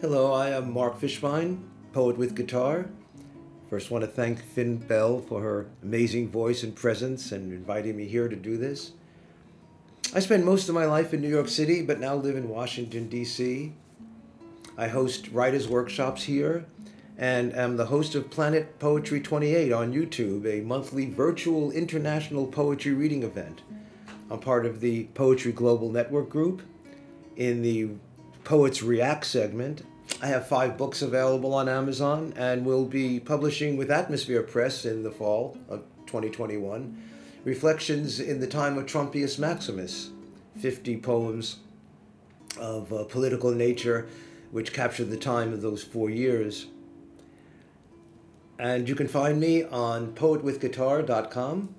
Hello, I am Mark Fishbein, poet with guitar. First, I want to thank Finn Bell for her amazing voice and presence and inviting me here to do this. I spent most of my life in New York City, but now live in Washington, D.C. I host writers' workshops here and am the host of Planet Poetry 28 on YouTube, a monthly virtual international poetry reading event. I'm part of the Poetry Global Network group. In the Poets React segment, I have 5 books available on Amazon and will be publishing with Atmosphere Press in the fall of 2021, Reflections in the Time of Trumpius Maximus, 50 poems of political nature which capture the time of those 4 years. And you can find me on poetwithguitar.com.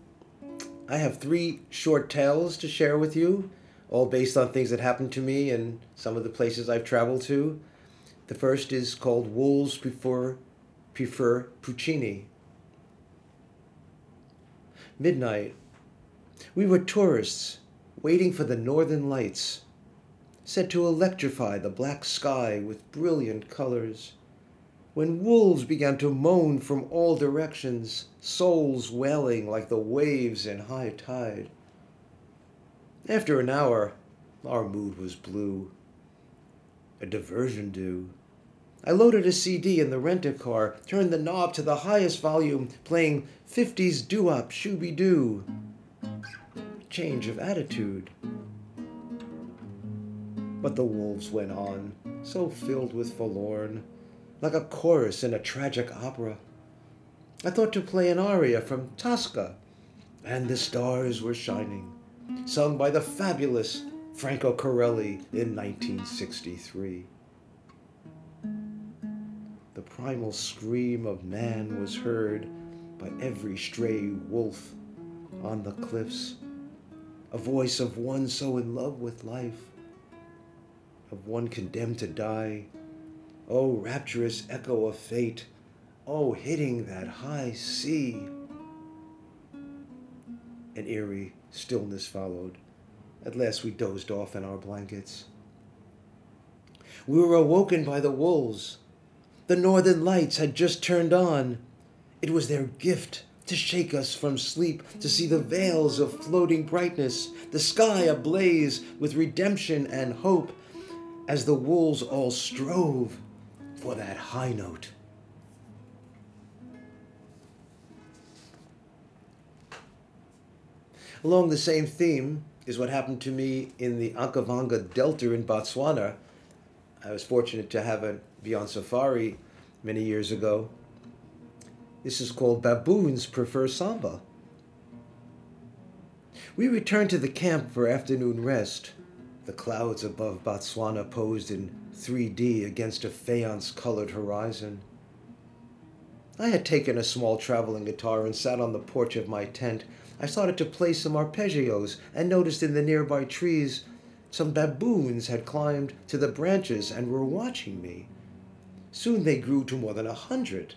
I have 3 short tales to share with you, all based on things that happened to me and some of the places I've traveled to. The first is called Wolves Prefer Puccini. Midnight. We were tourists, waiting for the northern lights, set to electrify the black sky with brilliant colors, when wolves began to moan from all directions, souls wailing like the waves in high tide. After an hour, our mood was blue. A diversion due. I loaded a CD in the rent-a-car, turned the knob to the highest volume, playing 50s doo-wop shooby-doo. Change of attitude. But the wolves went on, so filled with forlorn, like a chorus in a tragic opera. I thought to play an aria from Tosca, and the stars were shining, sung by the fabulous Franco Corelli in 1963. The primal scream of man was heard by every stray wolf on the cliffs, a voice of one so in love with life, of one condemned to die. Oh, rapturous echo of fate, oh, hitting that high sea. An eerie stillness followed. At last we dozed off in our blankets. We were awoken by the wolves. The northern lights had just turned on. It was their gift to shake us from sleep, to see the veils of floating brightness, the sky ablaze with redemption and hope, as the wolves all strove for that high note. Along the same theme is what happened to me in the Okavango Delta in Botswana. I was fortunate to be on safari many years ago. This is called Baboons Prefer Samba. We returned to the camp for afternoon rest. The clouds above Botswana posed in 3D against a faience-colored horizon. I had taken a small traveling guitar and sat on the porch of my tent. I started to play some arpeggios and noticed in the nearby trees some baboons had climbed to the branches and were watching me. Soon they grew to more than 100,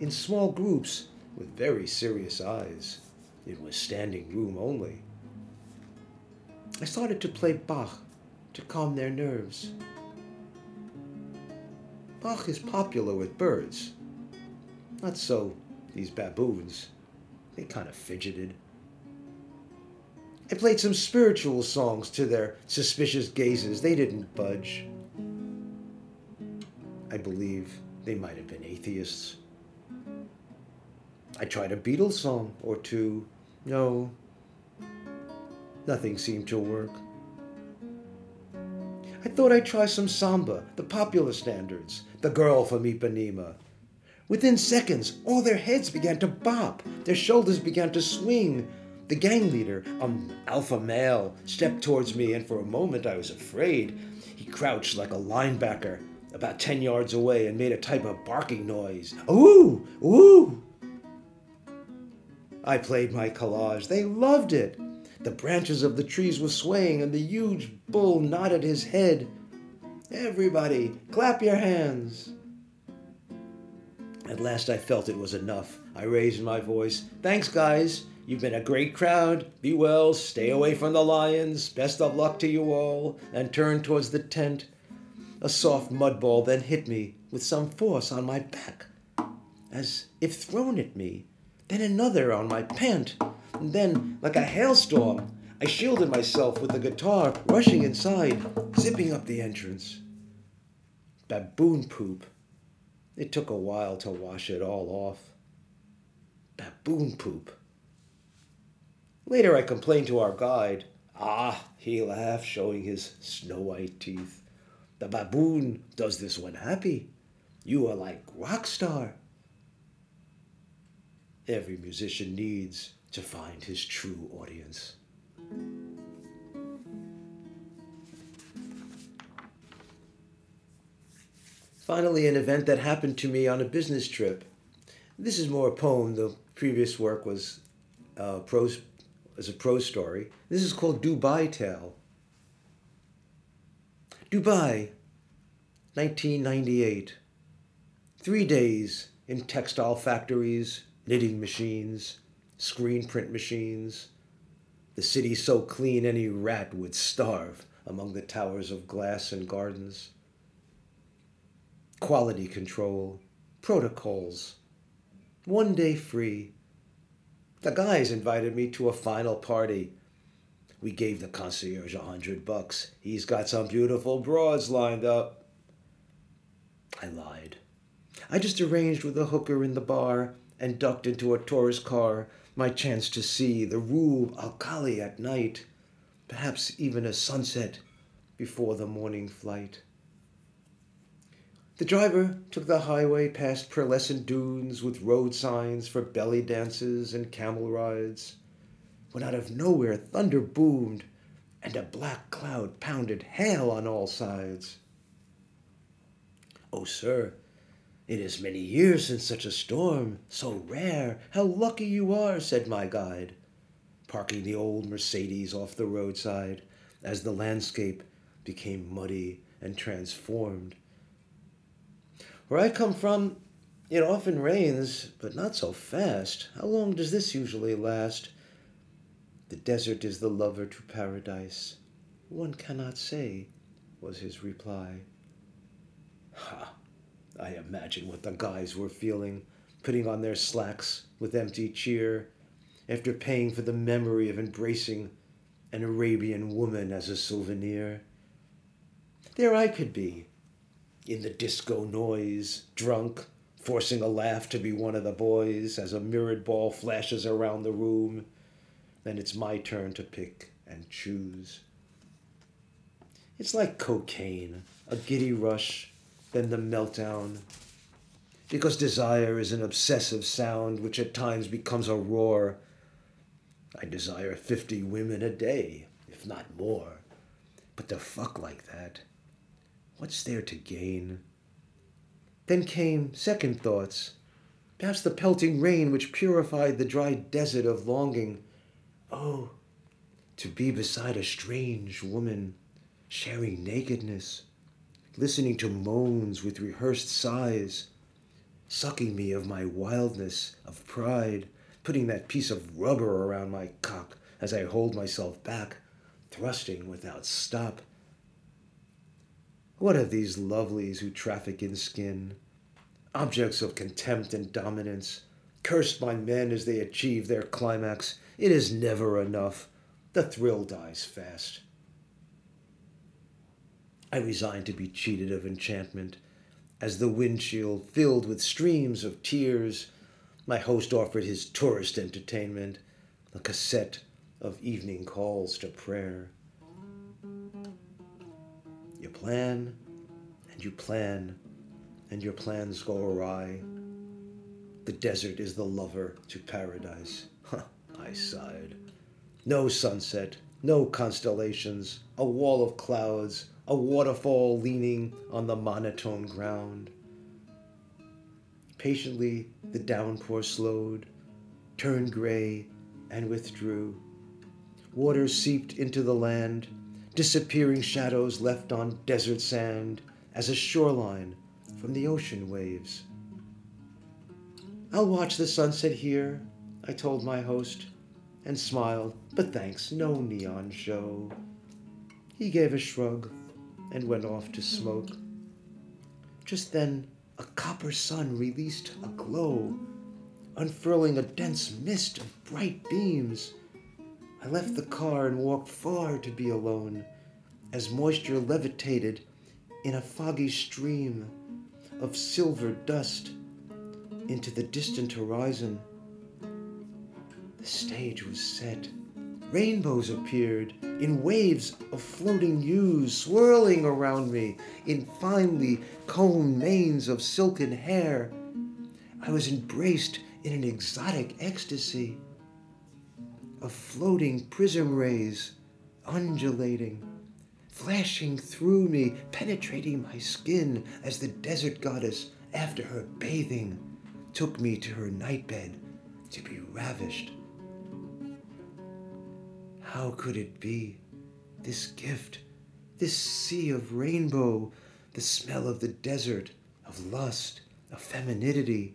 in small groups with very serious eyes. It was standing room only. I started to play Bach to calm their nerves. Bach is popular with birds. Not so these baboons. They kind of fidgeted. I played some spiritual songs to their suspicious gazes. They didn't budge. I believe they might have been atheists. I tried a Beatles song or two. No, nothing seemed to work. I thought I'd try some samba, the popular standards, the girl from Ipanema. Within seconds, all their heads began to bop. Their shoulders began to swing. The gang leader, an alpha male, stepped towards me, and for a moment I was afraid. He crouched like a linebacker, about 10 yards away, and made a type of barking noise. Ooh! Ooh! I played my collage. They loved it. The branches of the trees were swaying, and the huge bull nodded his head. Everybody, clap your hands. At last I felt it was enough. I raised my voice. Thanks, guys. You've been a great crowd. Be well, stay away from the lions. Best of luck to you all. And turned towards the tent. a soft mud ball then hit me with some force on my back, as if thrown at me, then another on my pant, and then, like a hailstorm, I shielded myself with the guitar, rushing inside, zipping up the entrance. Baboon poop. It took a while to wash it all off. Baboon poop. Later I complained to our guide. Ah, he laughed, showing his snow-white teeth. The baboon does this one happy. You are like rock star. Every musician needs to find his true audience. Finally, an event that happened to me on a business trip. This is more a poem. The previous work was a prose story. This is called Dubai Tale. Dubai, 1998. 3 days in textile factories, knitting machines, screen print machines. The city so clean any rat would starve among the towers of glass and gardens. Quality control, protocols, 1 day free. The guys invited me to a final party. We gave the concierge $100. He's got some beautiful broads lined up. I lied. I just arranged with a hooker in the bar and ducked into a tourist car, my chance to see the Rub' al-Khali at night, perhaps even a sunset before the morning flight. The driver took the highway past pearlescent dunes with road signs for belly dances and camel rides, when out of nowhere thunder boomed and a black cloud pounded hail on all sides. Oh, sir, it is many years since such a storm, so rare. How lucky you are, said my guide, parking the old Mercedes off the roadside as the landscape became muddy and transformed. Where I come from, it often rains, but not so fast. How long does this usually last? The desert is the lover to paradise. One cannot say, was his reply. Ha! I imagine what the guys were feeling, putting on their slacks with empty cheer, after paying for the memory of embracing an Arabian woman as a souvenir. There I could be, in the disco noise, drunk, forcing a laugh to be one of the boys as a mirrored ball flashes around the room. Then it's my turn to pick and choose. It's like cocaine, a giddy rush, then the meltdown, because desire is an obsessive sound which at times becomes a roar. I desire 50 women a day, if not more, but to fuck like that, what's there to gain? Then came second thoughts, perhaps the pelting rain which purified the dry desert of longing. Oh, to be beside a strange woman, sharing nakedness, listening to moans with rehearsed sighs, sucking me of my wildness, of pride, putting that piece of rubber around my cock as I hold myself back, thrusting without stop. What of these lovelies who traffic in skin, objects of contempt and dominance, cursed by men as they achieve their climax? It is never enough. The thrill dies fast. I resigned to be cheated of enchantment. As the windshield filled with streams of tears, my host offered his tourist entertainment, a cassette of evening calls to prayer. You plan, and you plan, and your plans go awry. The desert is the lover to paradise. I sighed. No sunset, no constellations, a wall of clouds, a waterfall leaning on the monotone ground. Patiently, the downpour slowed, turned gray, and withdrew. Water seeped into the land, disappearing shadows left on desert sand as a shoreline from the ocean waves. I'll watch the sunset here, I told my host, and smiled, but thanks, no neon show. He gave a shrug and went off to smoke. Just then, a copper sun released a glow, unfurling a dense mist of bright beams. I left the car and walked far to be alone, as moisture levitated in a foggy stream of silver dust into the distant horizon. The stage was set. Rainbows appeared in waves of floating hues swirling around me in finely combed manes of silken hair. I was embraced in an exotic ecstasy of floating prism rays, undulating, flashing through me, penetrating my skin as the desert goddess, after her bathing, took me to her nightbed to be ravished. How could it be? This gift, this sea of rainbow, the smell of the desert, of lust, of femininity,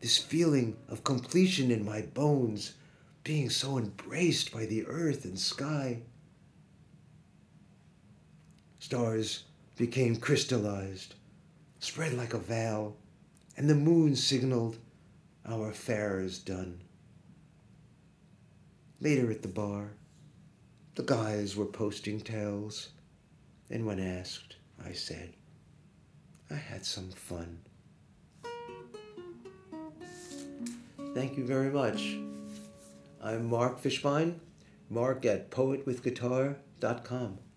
this feeling of completion in my bones, being so embraced by the earth and sky. Stars became crystallized, spread like a veil, and the moon signaled, our affair is done. Later at the bar, the guys were posting tales, and when asked, I said, I had some fun. Thank you very much. I'm Mark Fishbein, mark@poetwithguitar.com.